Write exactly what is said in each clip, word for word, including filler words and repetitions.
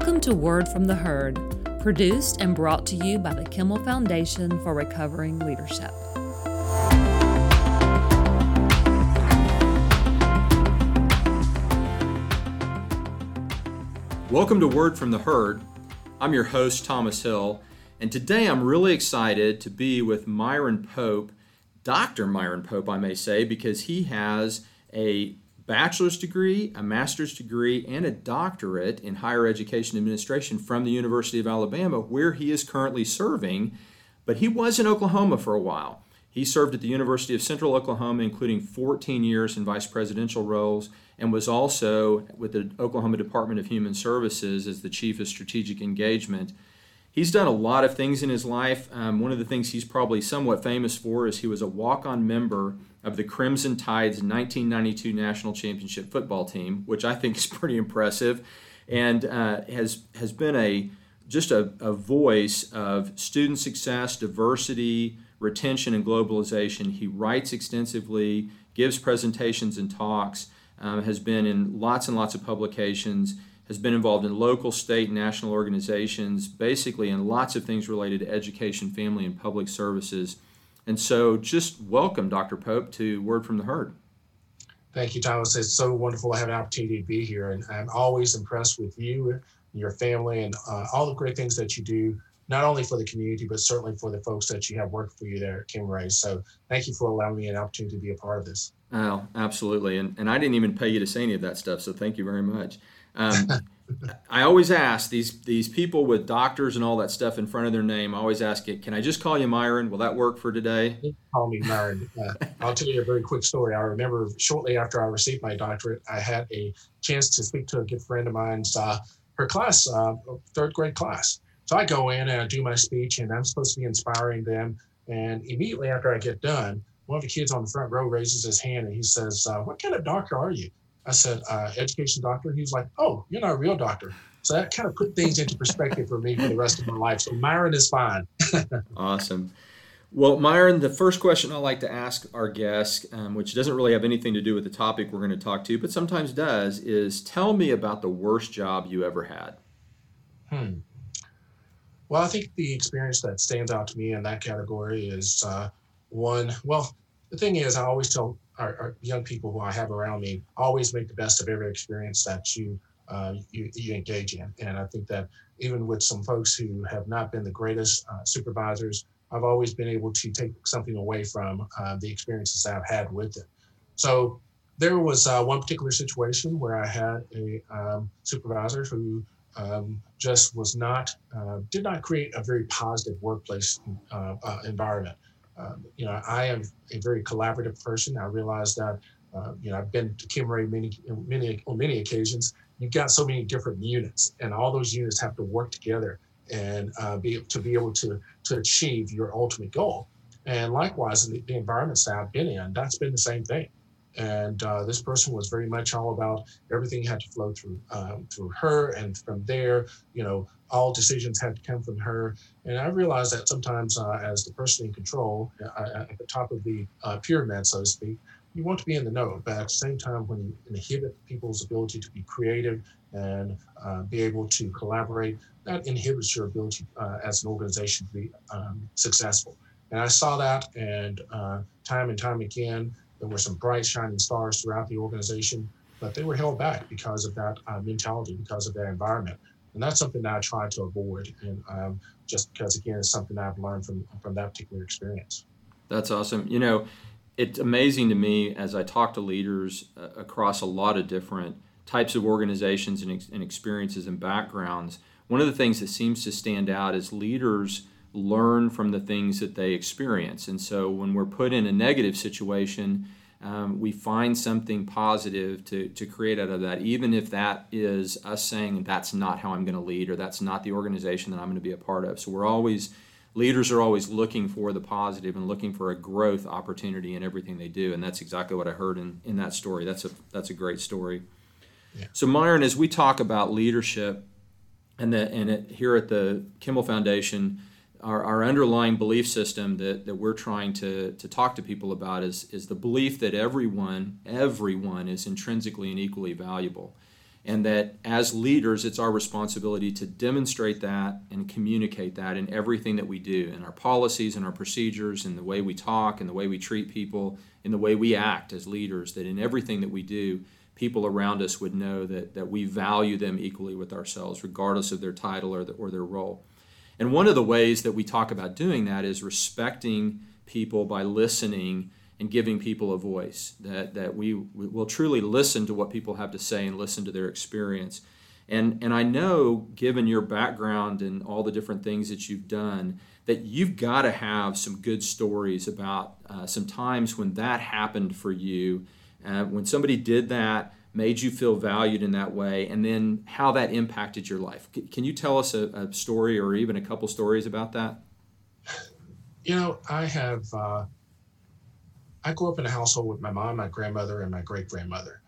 Welcome to Word from the Herd, produced and brought to you by the Kimmel Foundation for Recovering Leadership. Welcome to Word from the Herd. I'm your host, Thomas Hill, and today I'm really excited to be with Myron Pope, Doctor Myron Pope, I may say, because he has a bachelor's degree, a master's degree, and a doctorate in higher education administration from the University of Alabama, where he is currently serving, but he was in Oklahoma for a while. He served at the University of Central Oklahoma, including fourteen years in vice presidential roles, and was also with the Oklahoma Department of Human Services as the Chief of Strategic Engagement. He's done a lot of things in his life. Um, one of the things he's probably somewhat famous for is he was a walk-on member of the Crimson Tide's nineteen ninety-two National Championship football team, which I think is pretty impressive, and uh, has has been a just a, a voice of student success, diversity, retention, and globalization. He writes extensively, gives presentations and talks, um, has been in lots and lots of publications, has been involved in local, state, and national organizations, basically in lots of things related to education, family, and public services. And so just welcome, Doctor Pope, to Word from the Herd. Thank you, Thomas. It's so wonderful to have an opportunity to be here. And I'm always impressed with you and your family and uh, all the great things that you do, not only for the community, but certainly for the folks that you have working for you there at Kimray. So thank you for allowing me an opportunity to be a part of this. Oh, absolutely. And, and I didn't even pay you to say any of that stuff, so thank you very much. Um, I always ask these these people with doctors and all that stuff in front of their name, I always ask it, can I just call you Myron? Will that work for today? Call me Myron. Uh, I'll tell you a very quick story. I remember shortly after I received my doctorate, I had a chance to speak to a good friend of mine's, uh, her class, uh, third grade class. So I go in and I do my speech and I'm supposed to be inspiring them. And immediately after I get done, one of the kids on the front row raises his hand and he says, uh, what kind of doctor are you? I said, uh, education doctor. He was like, oh, you're not a real doctor. So that kind of put things into perspective for me for the rest of my life. So Myron is fine. Awesome. Well, Myron, the first question I like to ask our guests, um, which doesn't really have anything to do with the topic we're going to talk to, but sometimes does, is tell me about the worst job you ever had. Hmm. Well, I think the experience that stands out to me in that category is uh, one, well, the thing is, I always tell Our, our young people who I have around me, always make the best of every experience that you, uh, you you engage in. And I think that even with some folks who have not been the greatest uh, supervisors, I've always been able to take something away from uh, the experiences that I've had with them. So there was uh, one particular situation where I had a um, supervisor who um, just was not, uh, did not create a very positive workplace uh, uh, environment. Um, you know, I am a very collaborative person. I realize that, uh, you know, I've been to Kimray many, many, on many occasions. You've got so many different units, and all those units have to work together and uh, be to be able to to achieve your ultimate goal. And likewise, in the, the environments that I've been in, that's been the same thing. And uh, this person was very much all about everything had to flow through um, through her, and from there, you know, all decisions had to come from her. And I realized that sometimes, uh, as the person in control, uh, at the top of the uh, pyramid, so to speak, you want to be in the know, but at the same time, when you inhibit people's ability to be creative and uh, be able to collaborate, that inhibits your ability uh, as an organization to be um, successful. And I saw that, and uh, time and time again. There were some bright, shining stars throughout the organization, but they were held back because of that uh, mentality, because of that environment. And that's something that I try to avoid, and um, just because, again, it's something I've learned from, from that particular experience. That's awesome. You know, it's amazing to me as I talk to leaders uh, across a lot of different types of organizations and, ex- and experiences and backgrounds. One of the things that seems to stand out is leaders learn from the things that they experience. And so when we're put in a negative situation, um, we find something positive to, to create out of that, even if that is us saying that's not how I'm going to lead or that's not the organization that I'm going to be a part of. So we're always, leaders are always looking for the positive and looking for a growth opportunity in everything they do. And that's exactly what I heard in, in that story. That's a, that's a great story. Yeah. So Myron, as we talk about leadership and, the, and it, here at the Kimmel Foundation, Our, our underlying belief system that, that we're trying to, to talk to people about is, is the belief that everyone, everyone is intrinsically and equally valuable. and that as leaders, it's our responsibility to demonstrate that and communicate that in everything that we do, in our policies, in our procedures, in the way we talk, in the way we treat people, in the way we act as leaders, that in everything that we do, people around us would know that, that we value them equally with ourselves, regardless of their title or, the, or their role. And one of the ways that we talk about doing that is respecting people by listening and giving people a voice, that, that we, we will truly listen to what people have to say and listen to their experience. And, and I know, given your background and all the different things that you've done, that you've got to have some good stories about uh, some times when that happened for you, uh, when somebody did that, made you feel valued in that way, and then how that impacted your life. C- can you tell us a, a story or even a couple stories about that? You know, I have... Uh... I grew up in a household with my mom, my grandmother, and my great-grandmother.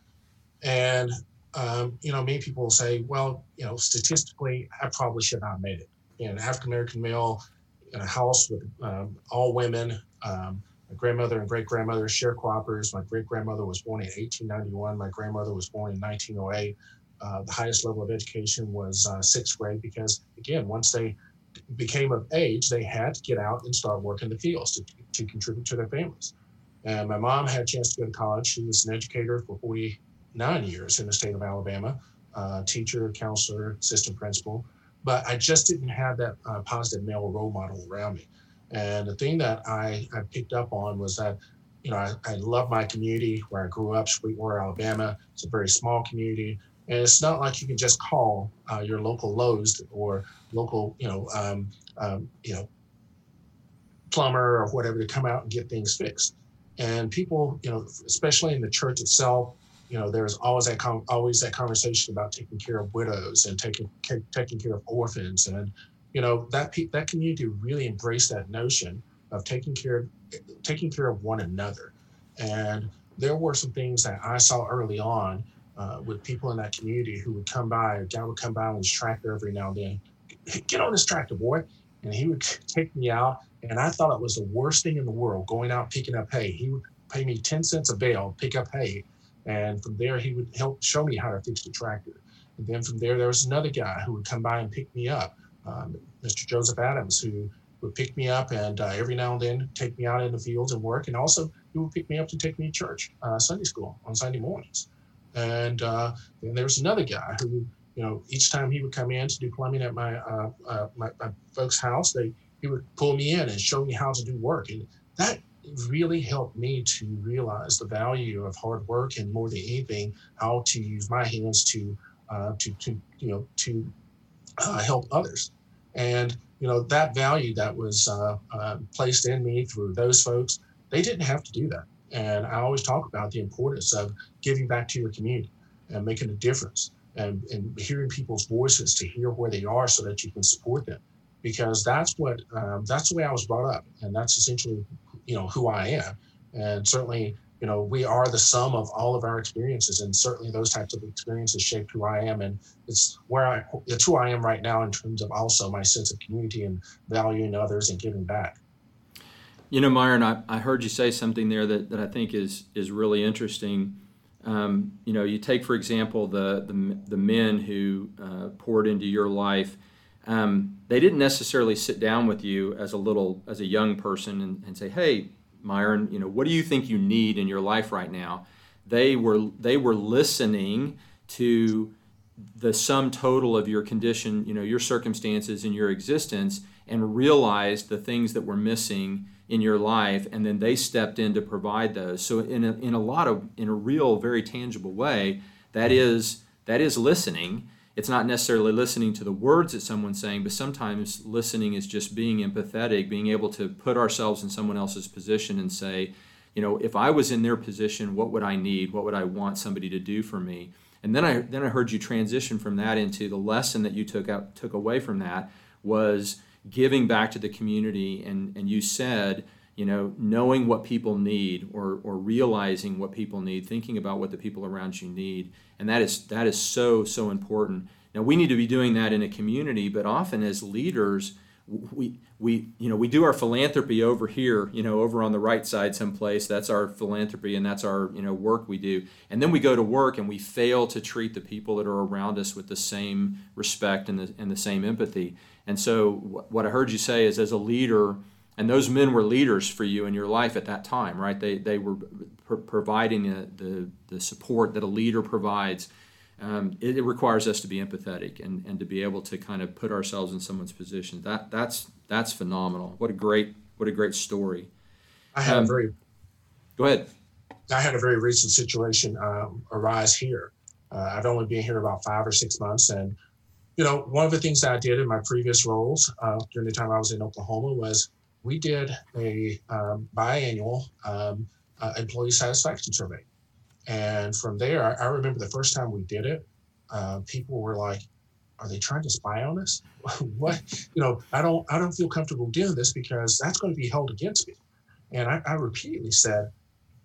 And, um, you know, many people will say, well, you know, statistically, I probably should not have made it. You know, an African-American male in a house with um, all women, um, my grandmother and great-grandmother, sharecroppers. My great-grandmother was born in eighteen ninety-one. My grandmother was born in nineteen oh eight. Uh, the highest level of education was uh, sixth grade because, again, once they became of age, they had to get out and start working the fields to, to contribute to their families. And my mom had a chance to go to college. She was an educator for forty-nine years in the state of Alabama, uh, teacher, counselor, assistant principal. But I just didn't have that uh, positive male role model around me. And the thing that I, I picked up on was that, you know, I, I love my community where I grew up, Sweetwater, Alabama. It's a very small community. And it's not like you can just call uh, your local Lowe's or local, you know, um, um, you know, plumber or whatever to come out and get things fixed. And people, you know, especially in the church itself, you know, there's always that com- always that conversation about taking care of widows and taking c- taking care of orphans, and you know that pe- that community really embraced that notion of taking care of, taking care of one another. And there were some things that I saw early on uh, with people in that community who would come by. A guy would come by on his tractor every now and then. Get on this tractor, boy, and he would take me out. And I thought it was the worst thing in the world, going out picking up hay. He would pay me ten cents a bale, pick up hay. And from there, he would help show me how to fix the tractor. And then from there, there was another guy who would come by and pick me up, um, Mister Joseph Adams, who would pick me up and uh, every now and then take me out in the fields and work. And also, he would pick me up to take me to church, uh, Sunday school on Sunday mornings. And uh, then there was another guy who, you know, each time he would come in to do plumbing at my uh, uh, my, my folks' house, they he would pull me in and show me how to do work. And that really helped me to realize the value of hard work and, more than anything, how to use my hands to, uh, to, to you know, to uh, help others. And, you know, that value that was uh, uh, placed in me through those folks, they didn't have to do that. And I always talk about the importance of giving back to your community and making a difference and, and hearing people's voices to hear where they are so that you can support them. Because that's what um, that's the way I was brought up, and that's essentially, you know, who I am. And certainly, you know, we are the sum of all of our experiences, and certainly those types of experiences shaped who I am, and it's where I it's who I am right now in terms of also my sense of community and valuing others and giving back. You know, Myron, I, I heard you say something there that, that I think is is really interesting. Um, you know, you take for example the the, the men who uh, poured into your life. Um, they didn't necessarily sit down with you as a little, as a young person and, and say, hey, Myron, you know, what do you think you need in your life right now? They were, they were listening to the sum total of your condition, you know, your circumstances and your existence, and realized the things that were missing in your life. And then they stepped in to provide those. So in a, in a lot of, in a real, very tangible way, that is, that is listening. It's not necessarily listening to the words that someone's saying, but sometimes listening is just being empathetic, being able to put ourselves in someone else's position and say, you know, if I was in their position, what would I need? What would I want somebody to do for me? And then I then I heard you transition from that into the lesson that you took out took away from that was giving back to the community. And, and you said, you know, knowing what people need or or realizing what people need, thinking about what the people around you need. And that is that is so, so important. Now, we need to be doing that in a community, but often as leaders, we we you know we do our philanthropy over here, you know, over on the right side someplace. That's our philanthropy, and that's our, you know, work we do. And then we go to work and we fail to treat the people that are around us with the same respect and the and the same empathy. And so what I heard you say is, as a leader, and those men were leaders for you in your life at that time, right? They they were pro- providing a, the the support that a leader provides. Um, it, it requires us to be empathetic and, and to be able to kind of put ourselves in someone's position. That that's that's phenomenal. What a great what a great story. I had um, a very. Go ahead. I had a very recent situation um, arise here. Uh, I've only been here about five or six months, and you know, one of the things that I did in my previous roles uh, during the time I was in Oklahoma was, we did a um, biannual um, uh, employee satisfaction survey. And from there, I, I remember the first time we did it, uh, people were like, are they trying to spy on us? What, you know, I don't I don't feel comfortable doing this because that's going to be held against me. And I, I repeatedly said,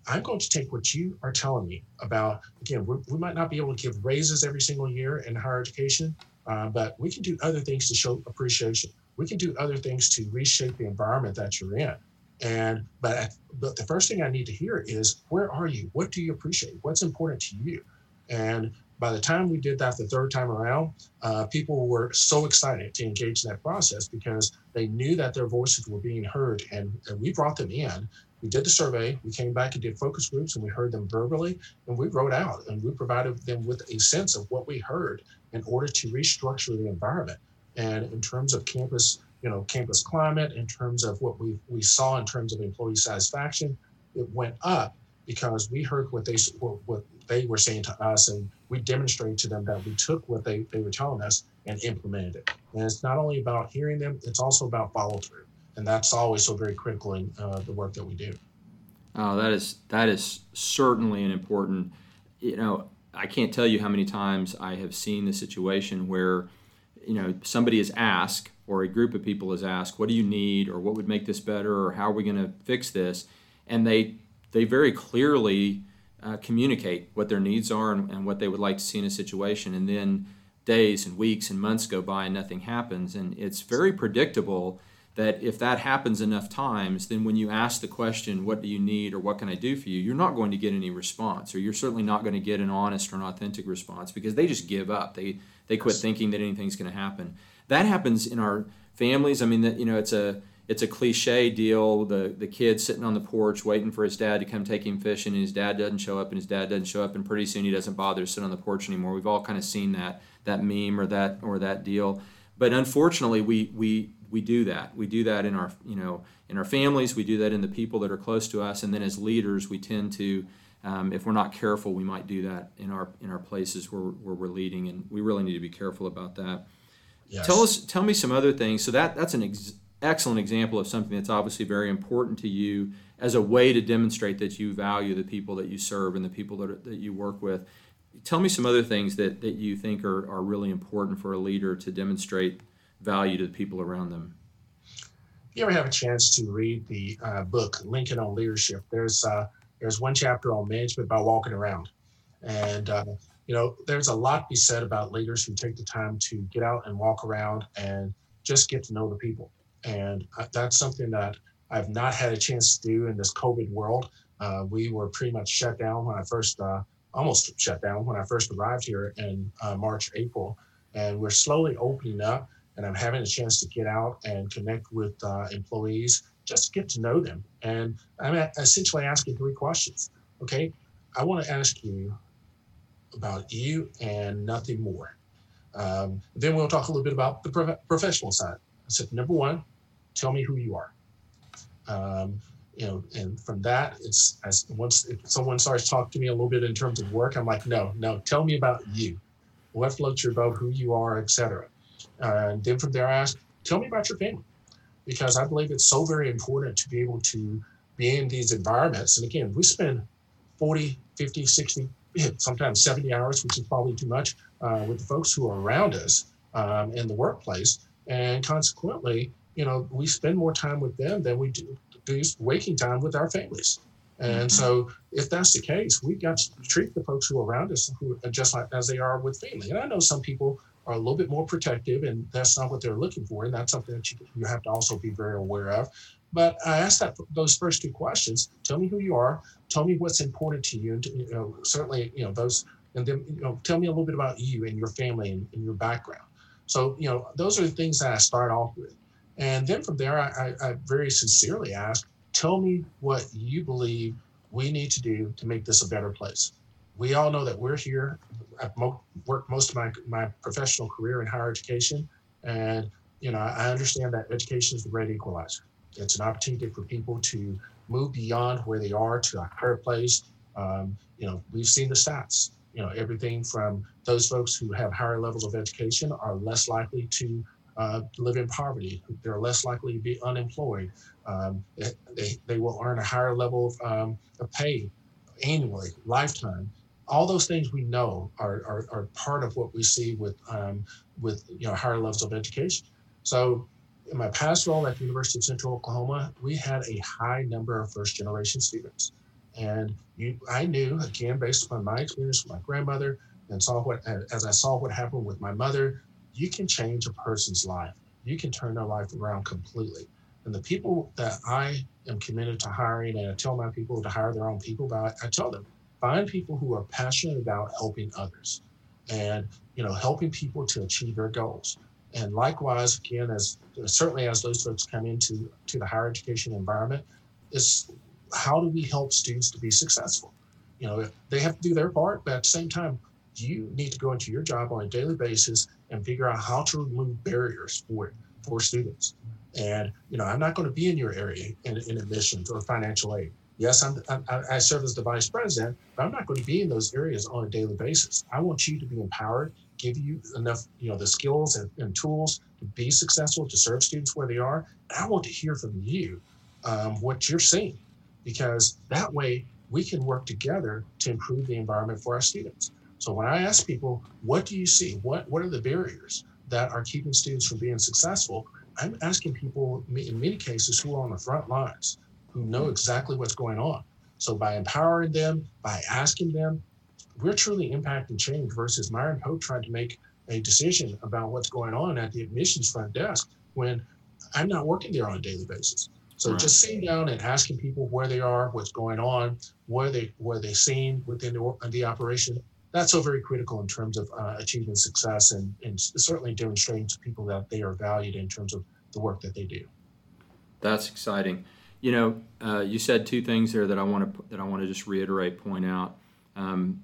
I'm going to take what you are telling me about, again, we, we might not be able to give raises every single year in higher education, uh, but we can do other things to show appreciation. We can do other things to reshape the environment that you're in. And but but the first thing I need to hear is, where are you? What do you appreciate? What's important to you? And by the time we did that the third time around, uh, people were so excited to engage in that process because they knew that their voices were being heard, and, and we brought them in. We did the survey, we came back and did focus groups, and we heard them verbally, and we wrote out and we provided them with a sense of what we heard in order to restructure the environment. And in terms of campus, you know, campus climate, in terms of what we we saw in terms of employee satisfaction, it went up because we heard what they what, what they were saying to us, and we demonstrated to them that we took what they, they were telling us and implemented it. And it's not only about hearing them, it's also about follow through, and that's always so very critical in uh, the work that we do. Oh, that is that is certainly an important. You know, I can't tell you how many times I have seen the situation where, you know, somebody is asked, or a group of people is asked, what do you need, or what would make this better, or how are we going to fix this? And they they very clearly uh, communicate what their needs are and, and what they would like to see in a situation. And then days and weeks and months go by and nothing happens. And it's very predictable that if that happens enough times, then when you ask the question, what do you need, or what can I do for you, you're not going to get any response, or you're certainly not going to get an honest or an authentic response, because they just give up. They they quit thinking that anything's going to happen. That happens in our families. I mean, that, you know, it's a it's a cliche deal. The the kid sitting on the porch waiting for his dad to come take him fishing, and his dad doesn't show up, and his dad doesn't show up, and pretty soon he doesn't bother to sit on the porch anymore. We've all kind of seen that that meme or that or that deal. But unfortunately, we we We do that. We do that in our, you know, in our families. We do that in the people that are close to us. And then as leaders, we tend to, um, if we're not careful, we might do that in our in our places where, where we're leading. And we really need to be careful about that. Yes. Tell us, tell me some other things. So that that's an ex- excellent example of something that's obviously very important to you as a way to demonstrate that you value the people that you serve and the people that are, that you work with. Tell me some other things that, that you think are, are really important for a leader to demonstrate value to the people around them. If you ever have a chance to read the uh, book Lincoln on Leadership, there's uh, there's one chapter on management by walking around, and uh, you know, there's a lot to be said about leaders who take the time to get out and walk around and just get to know the people. And uh, that's something that I've not had a chance to do in this COVID world. Uh, we were pretty much shut down when I first uh, almost shut down when I first arrived here in uh, March, April, and we're slowly opening up. And I'm having a chance to get out and connect with uh, employees, just get to know them. And I'm essentially asking three questions. Okay, I want to ask you about you and nothing more. Um, then we'll talk a little bit about the pro- professional side. I said, number one, tell me who you are. Um, you know, and from that, it's as once if someone starts talking to me a little bit in terms of work, I'm like, no, no, tell me about you. What floats your boat? Who you are, et cetera. Uh, and then from there, I asked, tell me about your family, because I believe it's so very important to be able to be in these environments. And again, we spend forty, fifty, sixty, sometimes seventy hours, which is probably too much, uh, with the folks who are around us um, in the workplace. And consequently, you know, we spend more time with them than we do, do waking time with our families. And mm-hmm. so if that's the case, we've got to treat the folks who are around us who are just like as they are with family. And I know some people are a little bit more protective, and that's not what they're looking for. And that's something that you, you have to also be very aware of. But I asked that those first two questions. Tell me who you are. Tell me what's important to you. And, you know, certainly, you know, those, and then, you know, tell me a little bit about you and your family and, and your background. So, you know, those are the things that I start off with. And then from there, I, I, I very sincerely ask, tell me what you believe we need to do to make this a better place. We all know that we're here. I've mo- worked most of my, my professional career in higher education. And, you know, I understand that education is the great equalizer. It's an opportunity for people to move beyond where they are to a higher place. Um, you know, we've seen the stats. You know, everything from those folks who have higher levels of education are less likely to uh, live in poverty. They're less likely to be unemployed. Um, they, they will earn a higher level of, um, of pay annually, lifetime. All those things we know are, are, are part of what we see with, um, with you know, higher levels of education. So in my past role at the University of Central Oklahoma, we had a high number of first generation students. And you, I knew, again, based upon my experience with my grandmother and saw what, as I saw what happened with my mother, you can change a person's life. You can turn their life around completely. And the people that I am committed to hiring, and I tell my people to hire their own people, but I, I tell them, find people who are passionate about helping others and, you know, helping people to achieve their goals. And likewise, again, as certainly as those folks come into to the higher education environment, is how do we help students to be successful? You know, they have to do their part, but at the same time, you need to go into your job on a daily basis and figure out how to remove barriers for for students. And, you know, I'm not going to be in your area in, in admissions or financial aid. Yes, I'm, I'm, I serve as the vice president, but I'm not going to be in those areas on a daily basis. I want you to be empowered, give you enough, you know, the skills and, and tools to be successful, to serve students where they are. And I want to hear from you um, what you're seeing, because that way we can work together to improve the environment for our students. So when I ask people, what do you see? What, what are the barriers that are keeping students from being successful? I'm asking people, in many cases, who are on the front lines, who know exactly what's going on. So by empowering them, by asking them, we're truly impacting change versus Myron Pope trying to make a decision about what's going on at the admissions front desk when I'm not working there on a daily basis. So right. Just sitting down and asking people where they are, what's going on, what are they, what are they seeing within the, the operation, that's so very critical in terms of uh, achieving success and, and certainly demonstrating to people that they are valued in terms of the work that they do. That's exciting. You know, uh, you said two things there that I want to that I want to just reiterate, point out. Um,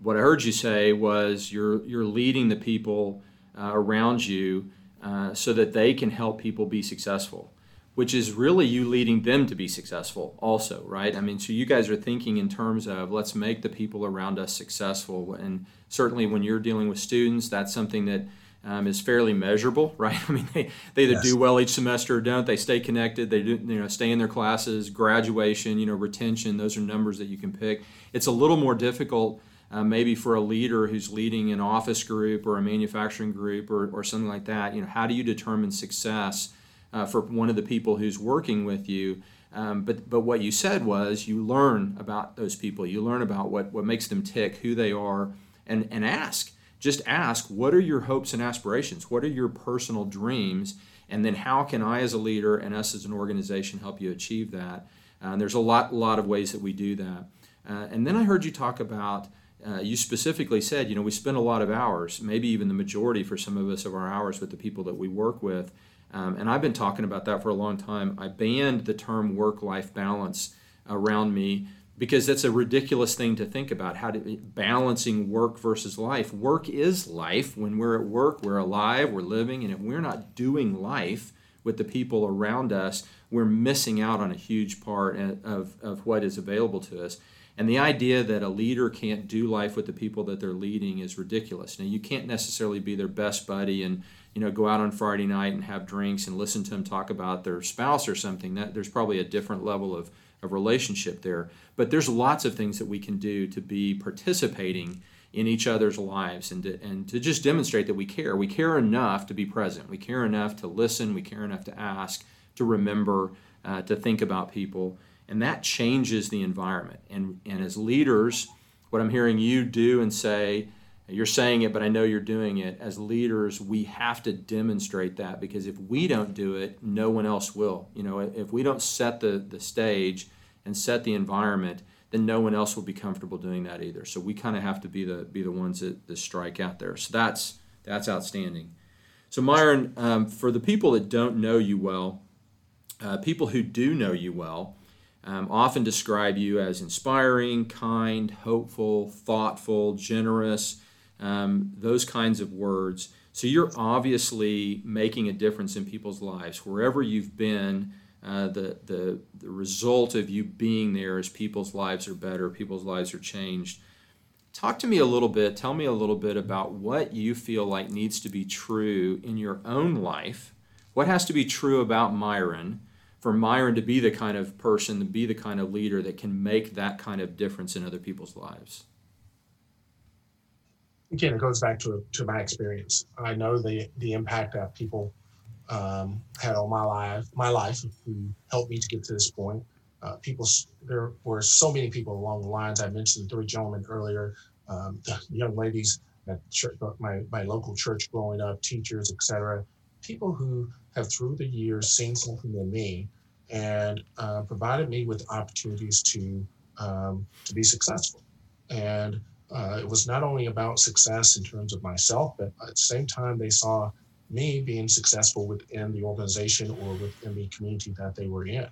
what I heard you say was you're you're leading the people uh, around you uh, so that they can help people be successful, which is really you leading them to be successful also, right? I mean, so you guys are thinking in terms of let's make the people around us successful. And certainly when you're dealing with students, that's something that Um, is fairly measurable, right? I mean, they, they either yes. do well each semester or don't. They stay connected. They do, you know, stay in their classes. Graduation, you know, retention. Those are numbers that you can pick. It's a little more difficult, uh, maybe for a leader who's leading an office group or a manufacturing group or or something like that. You know, how do you determine success uh, for one of the people who's working with you? Um, but but what you said was you learn about those people. You learn about what what makes them tick, who they are, and and ask. Just ask, what are your hopes and aspirations? What are your personal dreams? And then how can I as a leader and us as an organization help you achieve that? Uh, and there's a lot, lot of ways that we do that. Uh, and then I heard you talk about, uh, you specifically said, you know, we spend a lot of hours, maybe even the majority for some of us of our hours with the people that we work with. Um, and I've been talking about that for a long time. I banned the term work-life balance around me, because that's a ridiculous thing to think about, how to balancing work versus life. Work is life. When we're at work, we're alive, we're living, and if we're not doing life with the people around us, we're missing out on a huge part of, of what is available to us. And the idea that a leader can't do life with the people that they're leading is ridiculous. Now, you can't necessarily be their best buddy and, you know, go out on Friday night and have drinks and listen to them talk about their spouse or something. That there's probably a different level of of relationship there. But there's lots of things that we can do to be participating in each other's lives and to, and to just demonstrate that we care. We care enough to be present. We care enough to listen. We care enough to ask, to remember, uh, to think about people. And that changes the environment. And, and as leaders, what I'm hearing you do and say, You're saying it, but I know you're doing it. As leaders, we have to demonstrate that, because if we don't do it, no one else will. You know, if we don't set the, the stage and set the environment, then no one else will be comfortable doing that either. So we kind of have to be the be the ones that, that strike out there. So that's that's outstanding. So Myron, um, for the people that don't know you well, uh, people who do know you well um, often describe you as inspiring, kind, hopeful, thoughtful, generous, um, those kinds of words. So you're obviously making a difference in people's lives. Wherever you've been, uh, the, the, the result of you being there is people's lives are better, people's lives are changed. Talk to me a little bit, tell me a little bit about what you feel like needs to be true in your own life. What has to be true about Myron for Myron to be the kind of person, to be the kind of leader that can make that kind of difference in other people's lives? Again, it goes back to, to my experience. I know the, the impact that people um, had on my life, my life who helped me to get to this point. Uh, people, there were so many people along the lines. I mentioned the three gentlemen earlier, um, the young ladies at church, my, my local church growing up, teachers, et cetera. People who have through the years seen something in me and uh, provided me with opportunities to um, to be successful. And uh, it was not only about success in terms of myself, but at the same time, they saw me being successful within the organization or within the community that they were in.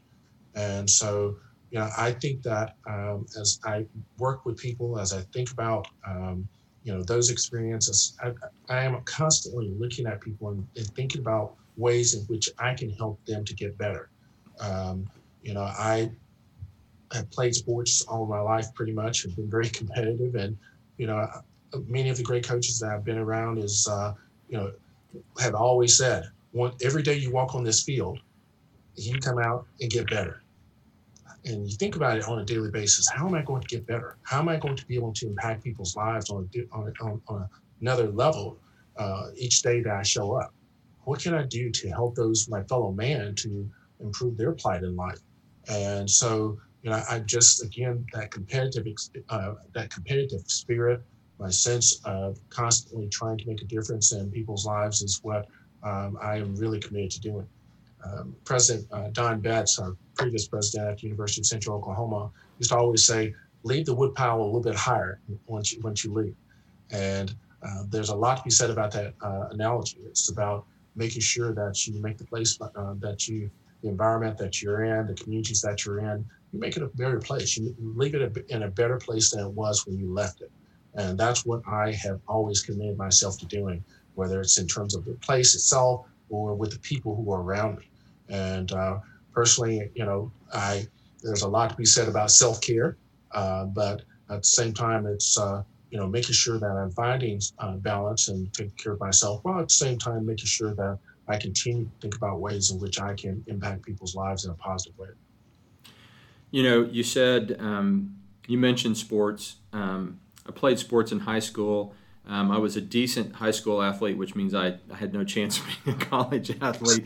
And so, you know, I think that um, as I work with people, as I think about, um, you know, those experiences, I, I am constantly looking at people and, and thinking about ways in which I can help them to get better. Um, you know, I have played sports all my life pretty much and been very competitive. And, you know, many of the great coaches that I've been around is, uh, you know, have always said, one, every day you walk on this field, you come out and get better. And you think about it on a daily basis. How am I going to get better? How am I going to be able to impact people's lives on, on, on, on another level uh, each day that I show up? What can I do to help those, my fellow man, to improve their plight in life? And so, you know, I just, again, that competitive, uh, that competitive spirit, my sense of constantly trying to make a difference in people's lives is what um, I am really committed to doing. Um, President uh, Don Betts, our previous president at the University of Central Oklahoma, used to always say, leave the woodpile a little bit higher once you, once you leave. And uh, there's a lot to be said about that uh, analogy. It's about making sure that you make the place uh, that you, the environment that you're in, the communities that you're in, you make it a better place. You leave it a, in a better place than it was when you left it. And that's what I have always committed myself to doing, whether it's in terms of the place itself or with the people who are around me. And uh, personally, you know, I there's a lot to be said about self-care, uh, but at the same time, it's, uh, you know, making sure that I'm finding uh, balance and taking care of myself, while at the same time, making sure that I continue to think about ways in which I can impact people's lives in a positive way. You know, you said, um, you mentioned sports. Um, I played sports in high school. Um, I was a decent high school athlete, which means I, I had no chance of being a college athlete,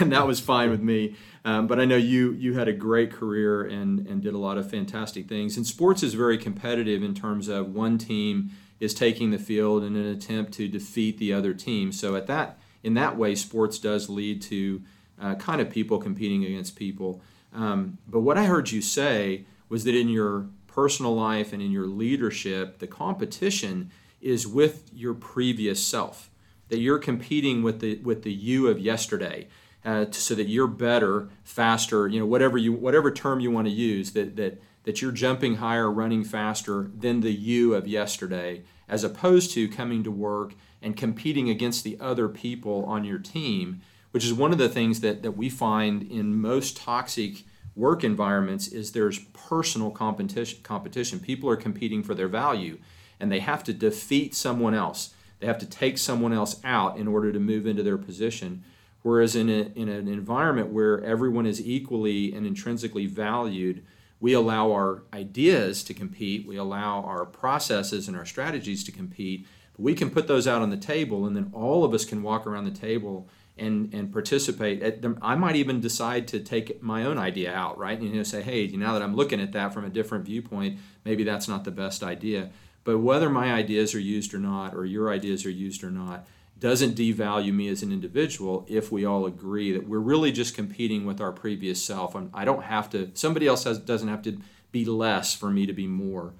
and that was fine with me. Um, but I know you you had a great career and, and did a lot of fantastic things. And sports is very competitive in terms of one team is taking the field in an attempt to defeat the other team. So at that in that way, sports does lead to uh, kind of people competing against people. Um, but what I heard you say was that in your personal life and in your leadership, the competition is with your previous self, that you're competing with the with the you of yesterday, uh, so that you're better, faster, you know, whatever you whatever term you want to use, that that that you're jumping higher, running faster than the you of yesterday, as opposed to coming to work and competing against the other people on your team, which is one of the things that that we find in most toxic work environments is there's personal competition. Competition. People are competing for their value, and they have to defeat someone else. They have to take someone else out in order to move into their position. Whereas in, a, in an environment where everyone is equally and intrinsically valued, we allow our ideas to compete, we allow our processes and our strategies to compete, but we can put those out on the table, and then all of us can walk around the table and, and participate. At them. I might even decide to take my own idea out, right? And you know, say, hey, now that I'm looking at that from a different viewpoint, maybe that's not the best idea. But whether my ideas are used or not, or your ideas are used or not, doesn't devalue me as an individual if we all agree that we're really just competing with our previous self. And I don't have to, somebody else has, doesn't have to be less for me to be more.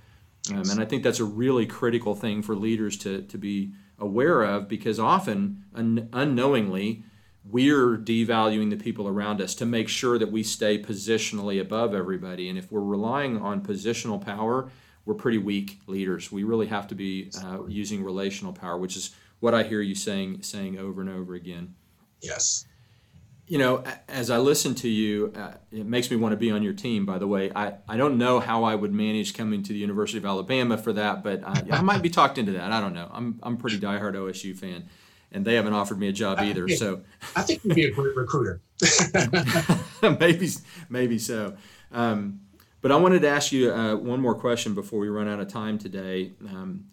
Um, and I think that's a really critical thing for leaders to, to be aware of, because often un- unknowingly we're devaluing the people around us to make sure that we stay positionally above everybody. And if we're relying on positional power, we're pretty weak leaders. We really have to be uh, using relational power, which is what I hear you saying saying over and over again. Yes. You know, as I listen to you, uh, it makes me want to be on your team, by the way. I, I don't know how I would manage coming to the University of Alabama for that, but I, I might be talked into that. I don't know. I'm I'm a pretty diehard O S U fan, and they haven't offered me a job either. I think, so I think you'd be a great recruiter. maybe, maybe so. Um, but I wanted to ask you uh, one more question before we run out of time today. Um,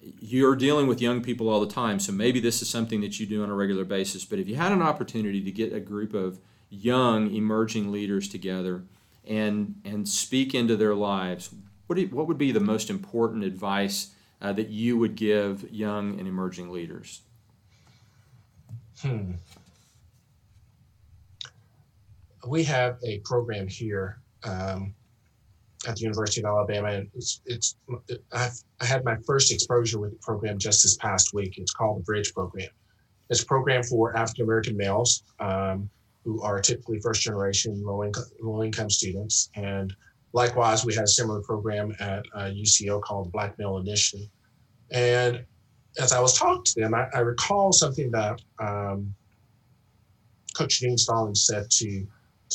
You're dealing with young people all the time, so maybe this is something that you do on a regular basis. But if you had an opportunity to get a group of young, emerging leaders together and and speak into their lives, what do you, what would be the most important advice uh, that you would give young and emerging leaders? Hmm. We have a program here Um, at the University of Alabama, and it's, it's I've, I had my first exposure with the program just this past week. It's called the Bridge Program. It's a program for African-American males um, who are typically first-generation low-income, low-income students. And likewise, we had a similar program at uh, U C O called Black Male Initiative. And as I was talking to them, I, I recall something that um, Coach Gene Stallings said to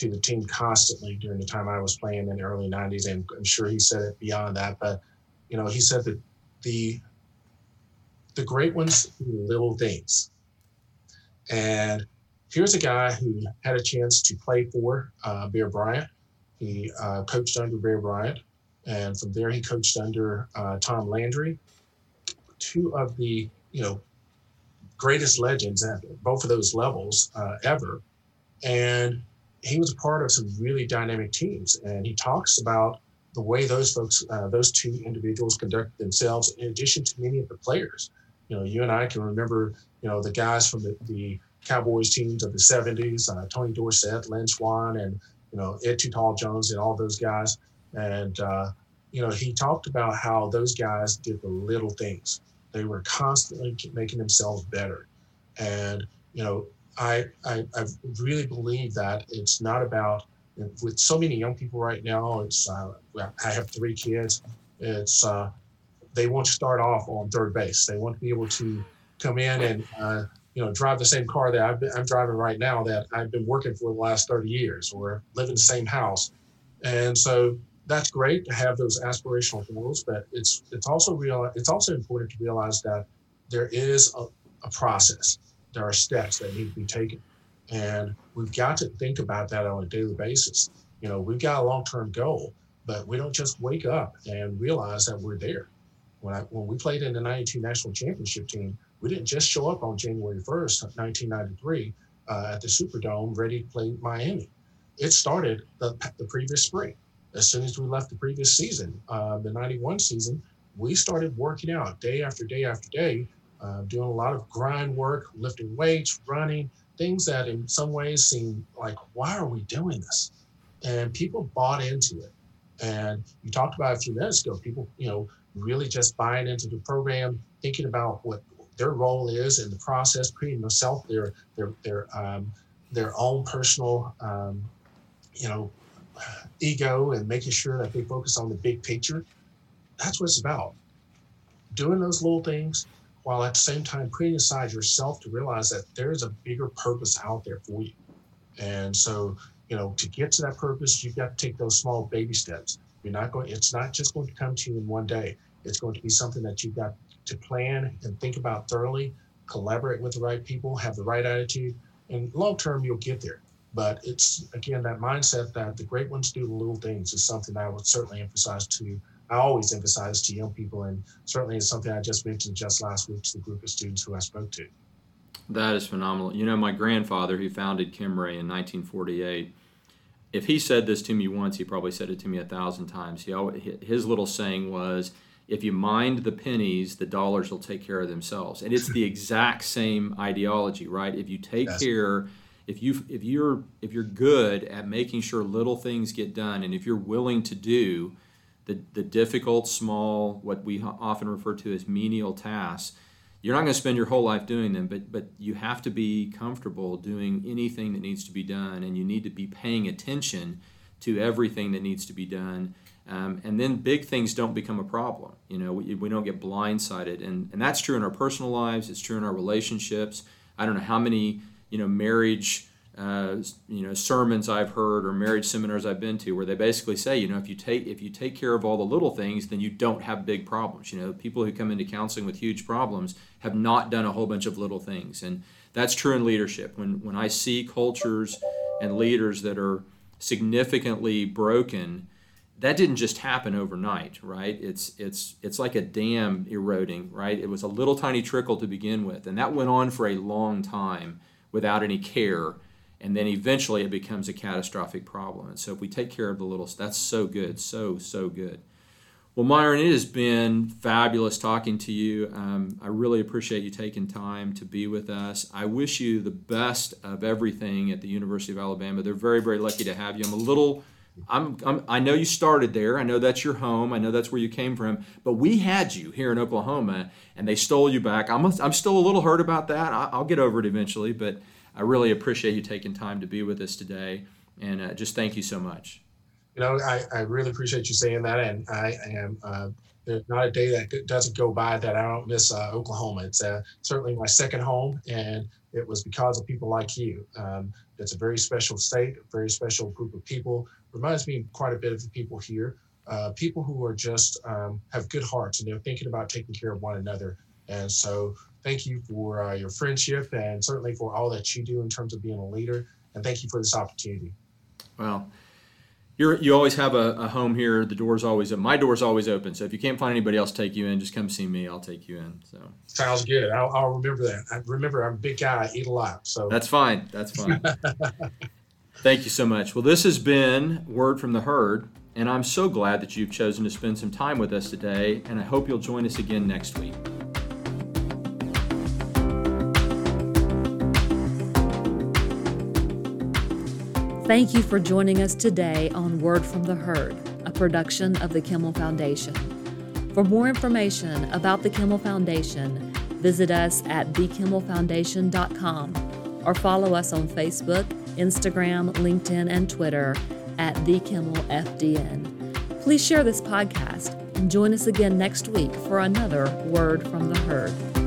to the team constantly during the time I was playing in the early nineties. And I'm sure he said it beyond that, but you know, he said that the, the great ones do little things. And here's a guy who had a chance to play for uh, Bear Bryant. He uh, coached under Bear Bryant. And from there he coached under uh, Tom Landry, two of the, you know, greatest legends at both of those levels uh, ever. And he was a part of some really dynamic teams, and he talks about the way those folks, uh, those two individuals conducted themselves, in addition to many of the players. You know, you and I can remember, you know, the guys from the, the Cowboys teams of the seventies, uh, Tony Dorsett, Len Swan, and, you know, Ed Too Tall Jones and all those guys. And, uh, you know, he talked about how those guys did the little things. They were constantly making themselves better. And, you know, I, I I really believe that it's not about, with so many young people right now, it's uh, I have three kids, it's uh, they want to start off on third base. They want to be able to come in and uh, you know drive the same car that I've been, I'm driving right now that I've been working for the last thirty years, or live in the same house. And so that's great to have those aspirational goals, but it's it's also real. It's also important to realize that there is a, a process. There are steps that need to be taken, and we've got to think about that on a daily basis. You know, we've got a long-term goal, but we don't just wake up and realize that we're there. When I, when we played in the ninety-two national championship team, we didn't just show up on January first, nineteen ninety-three uh, at the Superdome ready to play Miami. It started the, the previous spring. As soon as we left the previous season, uh, the ninety-one season, we started working out day after day after day, Uh, doing a lot of grind work, lifting weights, running, things that in some ways seem like, why are we doing this? And people bought into it. And you talked about a few minutes ago, people, you know, really just buying into the program, thinking about what their role is in the process, creating themselves their their their um, their own personal, um, you know, ego, and making sure that they focus on the big picture. That's what it's about. Doing those little things, while at the same time putting aside yourself to realize that there is a bigger purpose out there for you. And so, you know, to get to that purpose, you've got to take those small baby steps. You're not going, it's not just going to come to you in one day. It's going to be something that you've got to plan and think about thoroughly, collaborate with the right people, have the right attitude, and long-term you'll get there. But it's, again, that mindset that the great ones do the little things is something I would certainly emphasize to you. I always emphasize to young people, and certainly it's something I just mentioned just last week to the group of students who I spoke to. That is phenomenal. You know, my grandfather, who founded Kimray in nineteen forty-eight, if he said this to me once, he probably said it to me a thousand times. He always, his little saying was, if you mind the pennies, the dollars will take care of themselves. And it's the exact same ideology, right? If you take That's care, if you if you're if you're good at making sure little things get done, and if you're willing to do the the difficult, small, what we often refer to as menial tasks, you're not going to spend your whole life doing them, but but you have to be comfortable doing anything that needs to be done, and you need to be paying attention to everything that needs to be done. Um, and then big things don't become a problem. You know, we, we don't get blindsided. And, and that's true in our personal lives. It's true in our relationships. I don't know how many, you know, marriage, uh, you know, sermons I've heard or marriage seminars I've been to where they basically say, you know, if you take if you take care of all the little things, then you don't have big problems. You know, people who come into counseling with huge problems have not done a whole bunch of little things. And that's true in leadership. When when I see cultures and leaders that are significantly broken, that didn't just happen overnight, right? It's it's it's like a dam eroding, right? It was a little tiny trickle to begin with, and that went on for a long time without any care, and then eventually it becomes a catastrophic problem. And so if we take care of the little, that's so good, so, so good. Well, Myron, it has been fabulous talking to you. Um, I really appreciate you taking time to be with us. I wish you the best of everything at the University of Alabama. They're very, very lucky to have you. I'm a little... I'm, I'm, I know you started there. I know that's your home. I know that's where you came from. But we had you here in Oklahoma, and they stole you back. I'm, a, I'm still a little hurt about that. I, I'll get over it eventually. But I really appreciate you taking time to be with us today. And uh, just thank you so much. You know, I, I really appreciate you saying that. And I am uh, there's not a day that doesn't go by that I don't miss uh, Oklahoma. It's uh, certainly my second home, and it was because of people like you. Um, it's a very special state, a very special group of people. Reminds me quite a bit of the people here, uh, people who are just um, have good hearts, and they're thinking about taking care of one another. And so thank you for uh, your friendship, and certainly for all that you do in terms of being a leader. And thank you for this opportunity. Well, you're, you always have a, a home here. The door's always open. My door's always open. So if you can't find anybody else to take you in, just come see me. I'll take you in. So sounds good. I'll, I'll remember that. I remember, I'm a big guy. I eat a lot. So that's fine. That's fine. Thank you so much. Well, this has been Word from the Herd, and I'm so glad that you've chosen to spend some time with us today, and I hope you'll join us again next week. Thank you for joining us today on Word from the Herd, a production of the Kimmel Foundation. For more information about the Kimmel Foundation, visit us at the kimmel foundation dot com or follow us on Facebook, Instagram, LinkedIn, and Twitter at the kimmel f d n. Please share this podcast and join us again next week for another Word from the Herd.